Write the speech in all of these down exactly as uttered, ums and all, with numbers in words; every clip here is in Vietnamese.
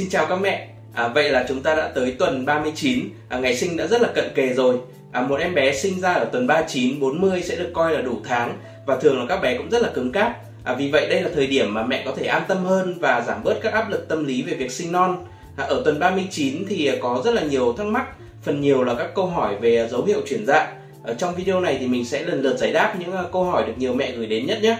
Xin chào các mẹ. À, vậy là chúng ta đã tới tuần ba mươi chín, à, ngày sinh đã rất là cận kề rồi. À, một em bé sinh ra ở tuần ba mươi chín, bốn mươi sẽ được coi là đủ tháng và thường là các bé cũng rất là cứng cáp. À, vì vậy đây là thời điểm mà mẹ có thể an tâm hơn và giảm bớt các áp lực tâm lý về việc sinh non. À, ở tuần ba mươi chín thì có rất là nhiều thắc mắc, phần nhiều là các câu hỏi về dấu hiệu chuyển dạ. Ở trong video này thì mình sẽ lần lượt giải đáp những câu hỏi được nhiều mẹ gửi đến nhất nhé.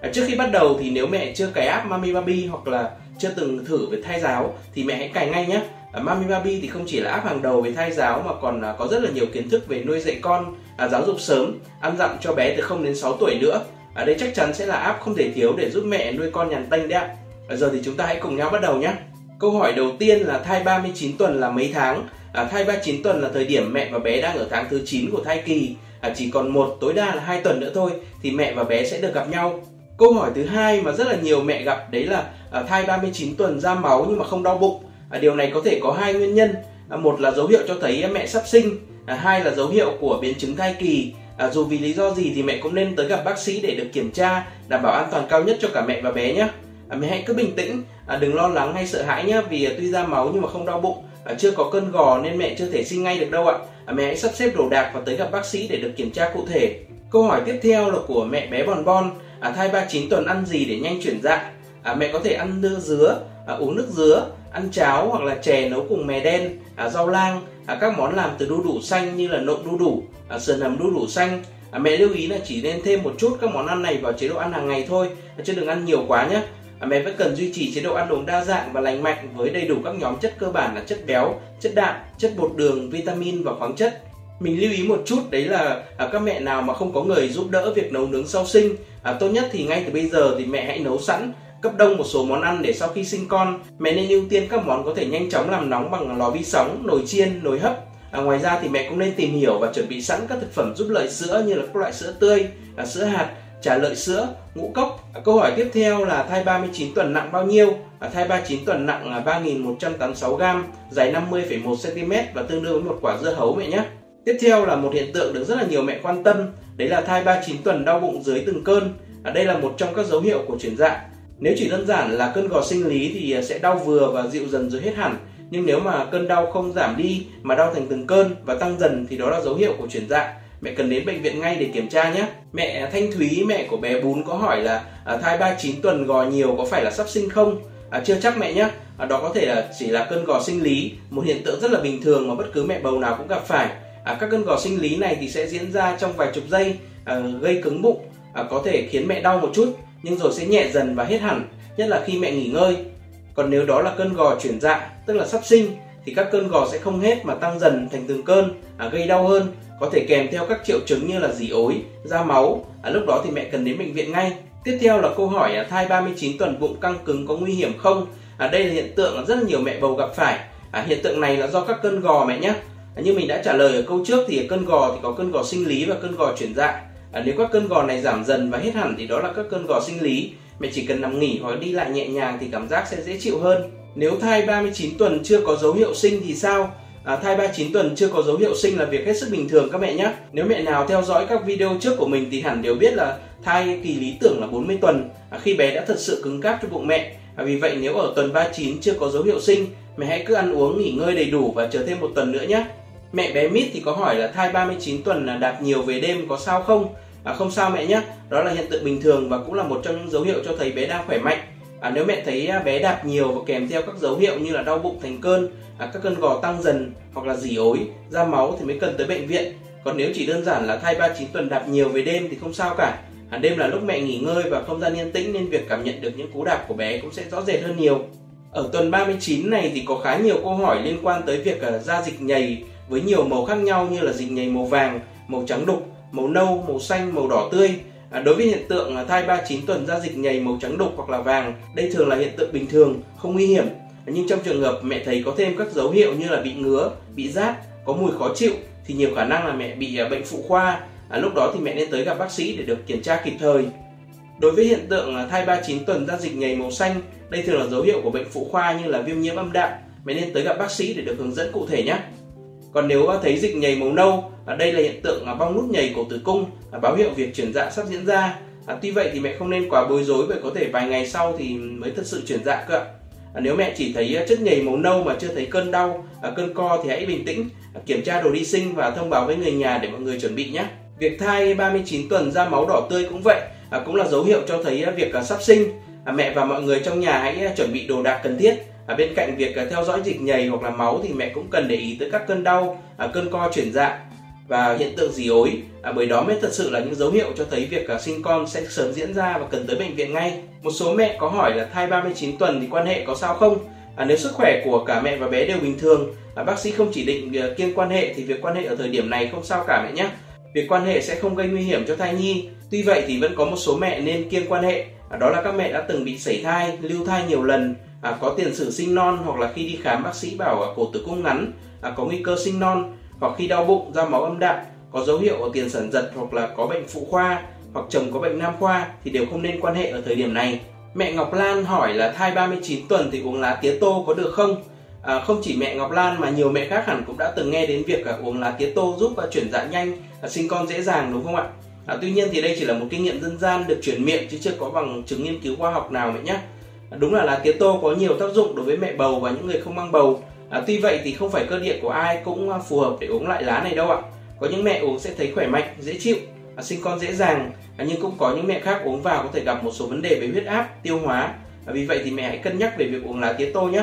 À, trước khi bắt đầu thì nếu mẹ chưa cài app Mamibaby hoặc là chưa từng thử về thai giáo thì mẹ hãy cài ngay nhé. À, Mamibaby thì không chỉ là app hàng đầu về thai giáo mà còn à, có rất là nhiều kiến thức về nuôi dạy con, à, giáo dục sớm, ăn dặm cho bé từ không đến sáu tuổi nữa. À, đây chắc chắn sẽ là app không thể thiếu để giúp mẹ nuôi con nhàn tanh đấy ạ. À, giờ thì chúng ta hãy cùng nhau bắt đầu nhé. Câu hỏi đầu tiên là thai ba mươi chín tuần là mấy tháng? À, thai ba mươi chín tuần là thời điểm mẹ và bé đang ở tháng thứ chín của thai kỳ. À, chỉ còn một tối đa là hai tuần nữa thôi thì mẹ và bé sẽ được gặp nhau. Câu hỏi thứ hai mà rất là nhiều mẹ gặp đấy là à, thai ba mươi chín tuần ra máu nhưng mà không đau bụng. À, điều này có thể có hai nguyên nhân. À, một là dấu hiệu cho thấy mẹ sắp sinh, à, hai là dấu hiệu của biến chứng thai kỳ. À, dù vì lý do gì thì mẹ cũng nên tới gặp bác sĩ để được kiểm tra, đảm bảo an toàn cao nhất cho cả mẹ và bé nhé. À, mẹ hãy cứ bình tĩnh, à, đừng lo lắng hay sợ hãi nhé, vì à, tuy ra máu nhưng mà không đau bụng, à, chưa có cơn gò nên mẹ chưa thể sinh ngay được đâu ạ. À, mẹ hãy sắp xếp đồ đạc và tới gặp bác sĩ để được kiểm tra cụ thể. Câu hỏi tiếp theo là của mẹ bé Bon Bon. À, thai ba mươi chín tuần ăn gì để nhanh chuyển dạ? À, mẹ có thể ăn nước dứa, à, uống nước dứa, ăn cháo hoặc là chè nấu cùng mè đen, à, rau lang, à, các món làm từ đu đủ xanh như là nộm đu đủ, à, sườn hầm đu đủ xanh. À, mẹ lưu ý là chỉ nên thêm một chút các món ăn này vào chế độ ăn hàng ngày thôi, à, chứ đừng ăn nhiều quá nhé. À, mẹ vẫn cần duy trì chế độ ăn uống đa dạng và lành mạnh với đầy đủ các nhóm chất cơ bản là chất béo, chất đạm, chất bột đường, vitamin và khoáng chất. Mình lưu ý một chút đấy là à, các mẹ nào mà không có người giúp đỡ việc nấu nướng sau sinh, à, tốt nhất thì ngay từ bây giờ thì mẹ hãy nấu sẵn, cấp đông một số món ăn để sau khi sinh con. Mẹ nên ưu tiên các món có thể nhanh chóng làm nóng bằng lò vi sóng, nồi chiên, nồi hấp. À, ngoài ra thì mẹ cũng nên tìm hiểu và chuẩn bị sẵn các thực phẩm giúp lợi sữa như là các loại sữa tươi, à, sữa hạt, trà lợi sữa, ngũ cốc. À, câu hỏi tiếp theo là thai ba mươi chín tuần nặng bao nhiêu? À, thai ba mươi chín tuần nặng là ba nghìn một trăm tám mươi sáu gam, dài năm mươi phẩy một xăng ti mét và tương đương với một quả dưa hấu mẹ nhé. Tiếp theo là một hiện tượng được rất là nhiều mẹ quan tâm, đấy là thai ba mươi chín tuần đau bụng dưới từng cơn. À, đây là một trong các dấu hiệu của chuyển dạ. Nếu chỉ đơn giản là cơn gò sinh lý thì sẽ đau vừa và dịu dần rồi hết hẳn. Nhưng nếu mà cơn đau không giảm đi mà đau thành từng cơn và tăng dần thì đó là dấu hiệu của chuyển dạ. Mẹ cần đến bệnh viện ngay để kiểm tra nhé. Mẹ Thanh Thúy, mẹ của bé Bún có hỏi là à, thai ba mươi chín tuần gò nhiều có phải là sắp sinh không? À, chưa chắc mẹ nhé. À, đó có thể là chỉ là cơn gò sinh lý, một hiện tượng rất là bình thường mà bất cứ mẹ bầu nào cũng gặp phải. À, các cơn gò sinh lý này thì sẽ diễn ra trong vài chục giây, à, gây cứng bụng, à, có thể khiến mẹ đau một chút nhưng rồi sẽ nhẹ dần và hết hẳn, nhất là khi mẹ nghỉ ngơi. Còn nếu đó là cơn gò chuyển dạ, tức là sắp sinh, thì các cơn gò sẽ không hết mà tăng dần thành từng cơn, à, gây đau hơn, có thể kèm theo các triệu chứng như là rỉ ối, ra máu. À, lúc đó thì mẹ cần đến bệnh viện ngay. Tiếp theo là câu hỏi à, thai ba mươi chín tuần bụng căng cứng có nguy hiểm không? À, đây là hiện tượng rất nhiều mẹ bầu gặp phải. À, hiện tượng này là do các cơn gò mẹ nhé. À, như mình đã trả lời ở câu trước thì cơn gò thì có cơn gò sinh lý và cơn gò chuyển dạ. À, nếu các cơn gò này giảm dần và hết hẳn thì đó là các cơn gò sinh lý. Mẹ chỉ cần nằm nghỉ hoặc đi lại nhẹ nhàng thì cảm giác sẽ dễ chịu hơn. Nếu thai ba mươi chín tuần chưa có dấu hiệu sinh thì sao? À, thai ba mươi chín tuần chưa có dấu hiệu sinh là việc hết sức bình thường các mẹ nhé. Nếu mẹ nào theo dõi các video trước của mình thì hẳn đều biết là thai kỳ lý tưởng là bốn mươi tuần, à, khi bé đã thật sự cứng cáp cho bụng mẹ. À, vì vậy nếu ở tuần ba mươi chín chưa có dấu hiệu sinh, mẹ hãy cứ ăn uống nghỉ ngơi đầy đủ và chờ thêm một tuần nữa nhé. Mẹ bé Mít thì có hỏi là thai ba mươi chín tuần là đạp nhiều về đêm có sao không? À, không sao mẹ nhé, đó là hiện tượng bình thường và cũng là một trong những dấu hiệu cho thấy bé đang khỏe mạnh. À, nếu mẹ thấy bé đạp nhiều và kèm theo các dấu hiệu như là đau bụng thành cơn, à, các cơn gò tăng dần hoặc là rỉ ối, ra máu thì mới cần tới bệnh viện. Còn nếu chỉ đơn giản là thai ba mươi chín tuần đạp nhiều về đêm thì không sao cả. À, đêm là lúc mẹ nghỉ ngơi và không gian yên tĩnh nên việc cảm nhận được những cú đạp của bé cũng sẽ rõ rệt hơn nhiều. Ở tuần ba mươi chín này thì có khá nhiều câu hỏi liên quan tới việc uh, da dịch nhầy với nhiều màu khác nhau như là dịch nhầy màu vàng, màu trắng đục, màu nâu, màu xanh, màu đỏ tươi. À, đối với hiện tượng uh, thai ba mươi chín tuần da dịch nhầy màu trắng đục hoặc là vàng, đây thường là hiện tượng bình thường, không nguy hiểm. À, nhưng trong trường hợp mẹ thấy có thêm các dấu hiệu như là bị ngứa, bị rát, có mùi khó chịu thì nhiều khả năng là mẹ bị uh, bệnh phụ khoa. À, lúc đó thì mẹ nên tới gặp bác sĩ để được kiểm tra kịp thời. Đối với hiện tượng thai ba mươi chín tuần da dịch nhầy màu xanh, đây thường là dấu hiệu của bệnh phụ khoa như là viêm nhiễm âm đạo, mẹ nên tới gặp bác sĩ để được hướng dẫn cụ thể nhé. Còn nếu thấy dịch nhầy màu nâu, đây là hiện tượng bong nút nhầy cổ tử cung, báo hiệu việc chuyển dạ sắp diễn ra. Tuy vậy thì mẹ không nên quá bối rối bởi có thể vài ngày sau thì mới thật sự chuyển dạ cơ ạ. À, nếu mẹ chỉ thấy chất nhầy màu nâu mà chưa thấy cơn đau, à, cơn co thì hãy bình tĩnh, à, kiểm tra đồ đi sinh và thông báo với người nhà để mọi người chuẩn bị nhé. Việc thai ba mươi chín tuần ra máu đỏ tươi cũng vậy, à, cũng là dấu hiệu cho thấy việc à, sắp sinh. À, mẹ và mọi người trong nhà hãy chuẩn bị đồ đạc cần thiết. À, bên cạnh việc à, theo dõi dịch nhầy hoặc là máu thì mẹ cũng cần để ý tới các cơn đau, à, cơn co chuyển dạ và hiện tượng rỉ ối, à, bởi đó mới thật sự là những dấu hiệu cho thấy việc à, sinh con sẽ sớm diễn ra và cần tới bệnh viện ngay. Một số mẹ có hỏi là thai ba mươi chín tuần thì quan hệ có sao không? À, nếu sức khỏe của cả mẹ và bé đều bình thường, à, bác sĩ không chỉ định à, kiêng quan hệ thì việc quan hệ ở thời điểm này không sao cả mẹ nhé. Việc quan hệ sẽ không gây nguy hiểm cho thai nhi. Tuy vậy thì vẫn có một số mẹ nên kiêng quan hệ, à, đó là các mẹ đã từng bị sẩy thai, lưu thai nhiều lần, à, có tiền sử sinh non hoặc là khi đi khám bác sĩ bảo à, cổ tử cung ngắn, à, có nguy cơ sinh non, hoặc khi đau bụng, ra máu âm đạo, có dấu hiệu ở tiền sản giật hoặc là có bệnh phụ khoa hoặc chồng có bệnh nam khoa thì đều không nên quan hệ ở thời điểm này. Mẹ Ngọc Lan hỏi là thai ba mươi chín tuần thì uống lá tía tô có được không? À, không chỉ mẹ Ngọc Lan mà nhiều mẹ khác hẳn cũng đã từng nghe đến việc à, uống lá tía tô giúp à, chuyển dạ nhanh, à, sinh con dễ dàng đúng không ạ? À, tuy nhiên thì đây chỉ là một kinh nghiệm dân gian được truyền miệng chứ chưa có bằng chứng nghiên cứu khoa học nào mẹ nhé. À, đúng là lá tía tô có nhiều tác dụng đối với mẹ bầu và những người không mang bầu. À, tuy vậy thì không phải cơ địa của ai cũng phù hợp để uống lại lá này đâu ạ. Có những mẹ uống sẽ thấy khỏe mạnh, dễ chịu, à, sinh con dễ dàng, à, nhưng cũng có những mẹ khác uống vào có thể gặp một số vấn đề về huyết áp, tiêu hóa. À, vì vậy thì mẹ hãy cân nhắc về việc uống lá tía tô nhé.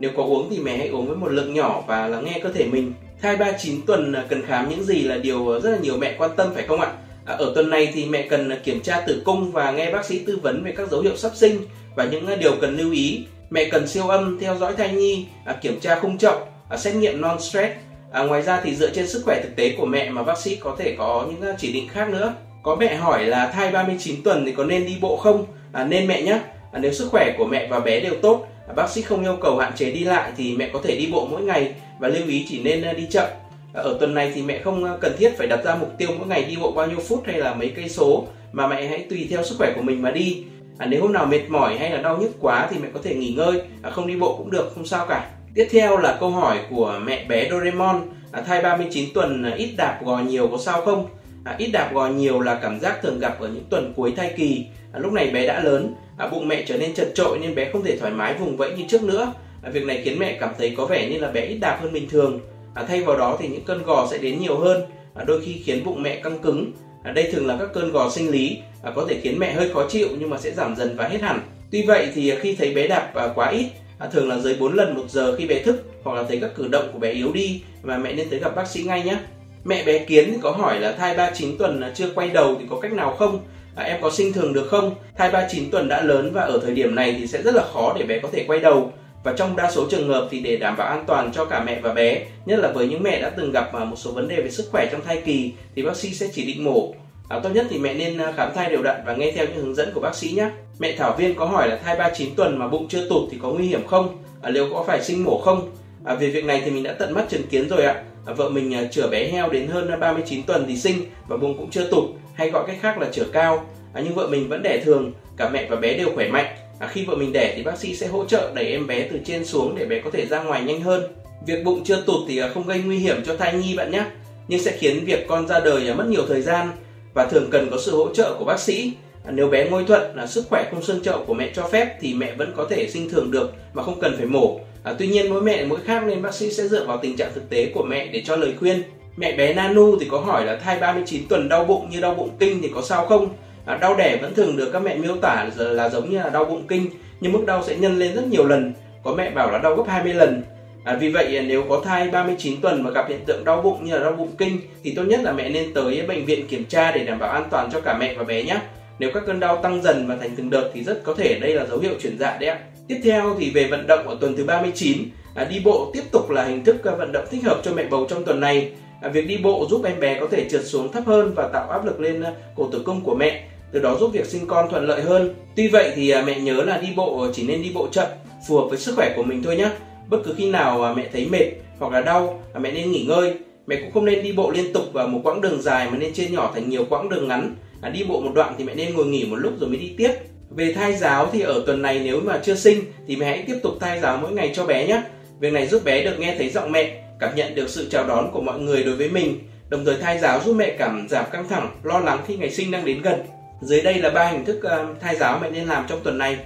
Nếu có uống thì mẹ hãy uống với một lượng nhỏ và lắng nghe cơ thể mình. Thai ba mươi chín tuần cần khám những gì là điều rất là nhiều mẹ quan tâm phải không ạ? À, ở tuần này thì mẹ cần kiểm tra tử cung và nghe bác sĩ tư vấn về các dấu hiệu sắp sinh và những điều cần lưu ý. Mẹ cần siêu âm, theo dõi thai nhi, à, kiểm tra khung chậu, à, xét nghiệm non-stress. À, ngoài ra thì dựa trên sức khỏe thực tế của mẹ mà bác sĩ có thể có những chỉ định khác nữa. Có mẹ hỏi là thai ba mươi chín tuần thì có nên đi bộ không? À, nên mẹ nhé. À, nếu sức khỏe của mẹ và bé đều tốt, à, bác sĩ không yêu cầu hạn chế đi lại thì mẹ có thể đi bộ mỗi ngày và lưu ý chỉ nên đi chậm. À, ở tuần này thì mẹ không cần thiết phải đặt ra mục tiêu mỗi ngày đi bộ bao nhiêu phút hay là mấy cây số mà mẹ hãy tùy theo sức khỏe của mình mà đi. À, nếu hôm nào mệt mỏi hay là đau nhức quá thì mẹ có thể nghỉ ngơi, à, không đi bộ cũng được, không sao cả. Tiếp theo là câu hỏi của mẹ bé Doraemon, à, thai ba mươi chín tuần à, ít đạp gò nhiều có sao không? À, ít đạp gò nhiều là cảm giác thường gặp ở những tuần cuối thai kỳ. À, lúc này bé đã lớn, à, bụng mẹ trở nên chật chội nên bé không thể thoải mái vùng vẫy như trước nữa. À, việc này khiến mẹ cảm thấy có vẻ như là bé ít đạp hơn bình thường. À, thay vào đó thì những cơn gò sẽ đến nhiều hơn, à, đôi khi khiến bụng mẹ căng cứng. À, đây thường là các cơn gò sinh lý, à, có thể khiến mẹ hơi khó chịu nhưng mà sẽ giảm dần và hết hẳn. Tuy vậy thì khi thấy bé đạp à, quá ít, à, thường là dưới bốn lần một giờ khi bé thức hoặc là thấy các cử động của bé yếu đi mà mẹ nên tới gặp bác sĩ ngay nhé. Mẹ bé Kiến có hỏi là thai ba mươi chín tuần chưa quay đầu thì có cách nào không? À, em có sinh thường được không? Thai ba mươi chín tuần đã lớn và ở thời điểm này thì sẽ rất là khó để bé có thể quay đầu. Và trong đa số trường hợp thì để đảm bảo an toàn cho cả mẹ và bé, nhất là với những mẹ đã từng gặp một số vấn đề về sức khỏe trong thai kỳ thì bác sĩ sẽ chỉ định mổ. À, tốt nhất thì mẹ nên khám thai đều đặn và nghe theo những hướng dẫn của bác sĩ nhé. Mẹ Thảo Viên có hỏi là thai ba mươi chín tuần mà bụng chưa tụt thì có nguy hiểm không? À, liệu có phải sinh mổ không? À, về việc này thì mình đã tận mắt chứng kiến rồi ạ. À, vợ mình chữa bé heo đến hơn ba mươi chín tuần thì sinh và bụng cũng chưa tụt, hay gọi cách khác là chữa cao. À, nhưng vợ mình vẫn đẻ thường, cả mẹ và bé đều khỏe mạnh. À, khi vợ mình đẻ thì bác sĩ sẽ hỗ trợ đẩy em bé từ trên xuống để bé có thể ra ngoài nhanh hơn. Việc bụng chưa tụt thì không gây nguy hiểm cho thai nhi bạn nhé, nhưng sẽ khiến việc con ra đời mất nhiều thời gian và thường cần có sự hỗ trợ của bác sĩ. À, nếu bé ngôi thuận, là sức khỏe khung xương chậu của mẹ cho phép thì mẹ vẫn có thể sinh thường được mà không cần phải mổ. À, tuy nhiên mỗi mẹ mỗi khác nên bác sĩ sẽ dựa vào tình trạng thực tế của mẹ để cho lời khuyên. Mẹ bé Nanu thì có hỏi là thai ba mươi chín tuần đau bụng như đau bụng kinh thì có sao không? À, đau đẻ vẫn thường được các mẹ miêu tả là, là giống như là đau bụng kinh, nhưng mức đau sẽ nhân lên rất nhiều lần, có mẹ bảo là đau gấp hai mươi lần. À, vì vậy nếu có thai ba mươi chín tuần mà gặp hiện tượng đau bụng như là đau bụng kinh thì tốt nhất là mẹ nên tới bệnh viện kiểm tra để đảm bảo an toàn cho cả mẹ và bé nhé. Nếu các cơn đau tăng dần và thành từng đợt thì rất có thể đây là dấu hiệu chuyển dạ đấy ạ. Tiếp theo thì về vận động ở tuần thứ ba mươi chín, à, đi bộ tiếp tục là hình thức vận động thích hợp cho mẹ bầu trong tuần này. À, việc đi bộ giúp em bé có thể trượt xuống thấp hơn và tạo áp lực lên cổ tử cung của mẹ, từ đó giúp việc sinh con thuận lợi hơn. Tuy vậy thì mẹ nhớ là đi bộ chỉ nên đi bộ chậm, phù hợp với sức khỏe của mình thôi nhé. Bất cứ khi nào mẹ thấy mệt hoặc là đau, mẹ nên nghỉ ngơi. Mẹ cũng không nên đi bộ liên tục vào một quãng đường dài mà nên chia nhỏ thành nhiều quãng đường ngắn. Đi bộ một đoạn thì mẹ nên ngồi nghỉ một lúc rồi mới đi tiếp. Về thai giáo thì ở tuần này nếu mà chưa sinh thì mẹ hãy tiếp tục thai giáo mỗi ngày cho bé nhé. Việc này giúp bé được nghe thấy giọng mẹ, cảm nhận được sự chào đón của mọi người đối với mình. Đồng thời thai giáo giúp mẹ cảm giảm căng thẳng, lo lắng khi ngày sinh đang đến gần. Dưới đây là ba hình thức thai giáo mẹ nên làm trong tuần này.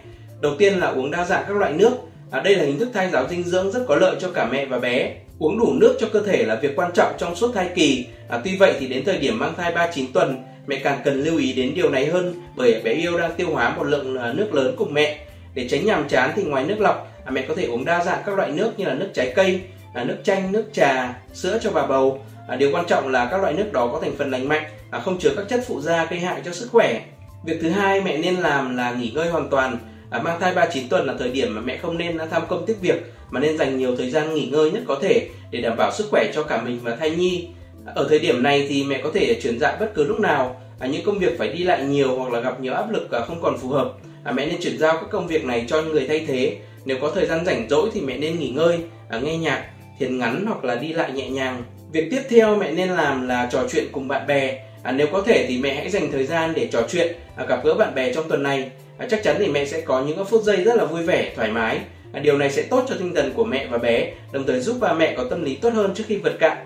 Đầu tiên là uống đa dạng các loại nước. À, đây là hình thức thai giáo dinh dưỡng rất có lợi cho cả mẹ và bé. Uống đủ nước cho cơ thể là việc quan trọng trong suốt thai kỳ. À, tuy vậy thì đến thời điểm mang thai ba mươi chín tuần, mẹ càng cần lưu ý đến điều này hơn bởi bé yêu đang tiêu hóa một lượng nước lớn cùng mẹ. Để tránh nhàm chán thì ngoài nước lọc, à, mẹ có thể uống đa dạng các loại nước như là nước trái cây, à, nước chanh, nước trà, sữa cho bà bầu. À, điều quan trọng là các loại nước đó có thành phần lành mạnh, à, không chứa các chất phụ gia gây hại cho sức khỏe. Việc thứ hai mẹ nên làm là nghỉ ngơi hoàn toàn. À, mang thai ba mươi chín tuần là thời điểm mà mẹ không nên tham công tiếc việc mà nên dành nhiều thời gian nghỉ ngơi nhất có thể để đảm bảo sức khỏe cho cả mình và thai nhi. À, ở thời điểm này thì mẹ có thể chuyển dạ bất cứ lúc nào. À, những công việc phải đi lại nhiều hoặc là gặp nhiều áp lực à, không còn phù hợp. À, mẹ nên chuyển giao các công việc này cho người thay thế. Nếu có thời gian rảnh rỗi thì mẹ nên nghỉ ngơi, à, nghe nhạc, thiền ngắn hoặc là đi lại nhẹ nhàng. Việc tiếp theo mẹ nên làm là trò chuyện cùng bạn bè. À, nếu có thể thì mẹ hãy dành thời gian để trò chuyện, à, gặp gỡ bạn bè trong tuần này. À, chắc chắn thì mẹ sẽ có những phút giây rất là vui vẻ, thoải mái. À, điều này sẽ tốt cho tinh thần của mẹ và bé, đồng thời giúp bà mẹ có tâm lý tốt hơn trước khi vượt cạn.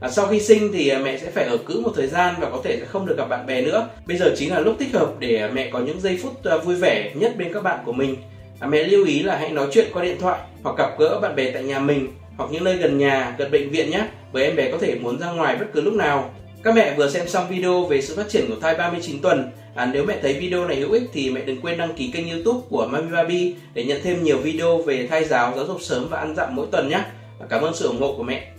À, sau khi sinh thì mẹ sẽ phải ở cữ một thời gian và có thể sẽ không được gặp bạn bè nữa. Bây giờ chính là lúc thích hợp để mẹ có những giây phút vui vẻ nhất bên các bạn của mình. À, mẹ lưu ý là hãy nói chuyện qua điện thoại hoặc gặp gỡ bạn bè tại nhà mình hoặc những nơi gần nhà, gần bệnh viện nhé, bởi em bé có thể muốn ra ngoài bất cứ lúc nào. Các mẹ vừa xem xong video về sự phát triển của thai ba mươi chín tuần. À, nếu mẹ thấy video này hữu ích thì mẹ đừng quên đăng ký kênh YouTube của Mamibaby để nhận thêm nhiều video về thai giáo, giáo dục sớm và ăn dặm mỗi tuần nhé. Cảm ơn sự ủng hộ của mẹ.